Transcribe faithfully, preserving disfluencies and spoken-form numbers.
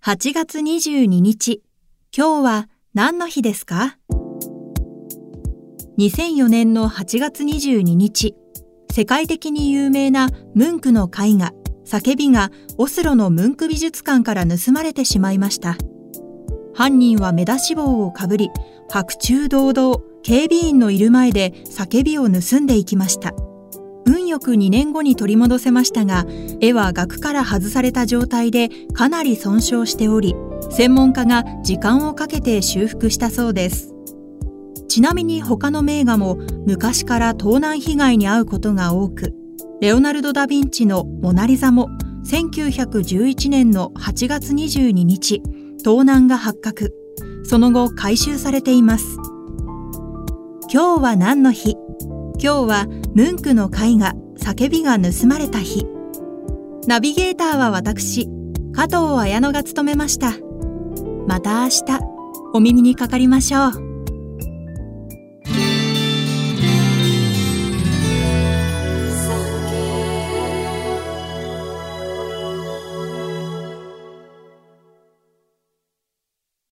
はちがつにじゅうににち、今日は何の日ですか？にせんよねんのはちがつにじゅうににち、世界的に有名なムンクの絵画、叫びがオスロのムンク美術館から盗まれてしまいました。犯人は目出し帽をかぶり、白昼堂々、警備員のいる前で叫びを盗んでいきました。運よくにねんごに取り戻せましたが、絵は額から外された状態でかなり損傷しており、専門家が時間をかけて修復したそうです。ちなみに他の名画も昔から盗難被害に遭うことが多く、レオナルド・ダ・ヴィンチのモナリザもせんきゅうひゃくじゅういちねんのはちがつにじゅうににち、盗難が発覚。その後回収されています。今日は何の日？今日はムンクの絵画叫びが盗まれた日。ナビゲーターは私、加藤綾乃が務めました。また明日、お耳にかかりましょう。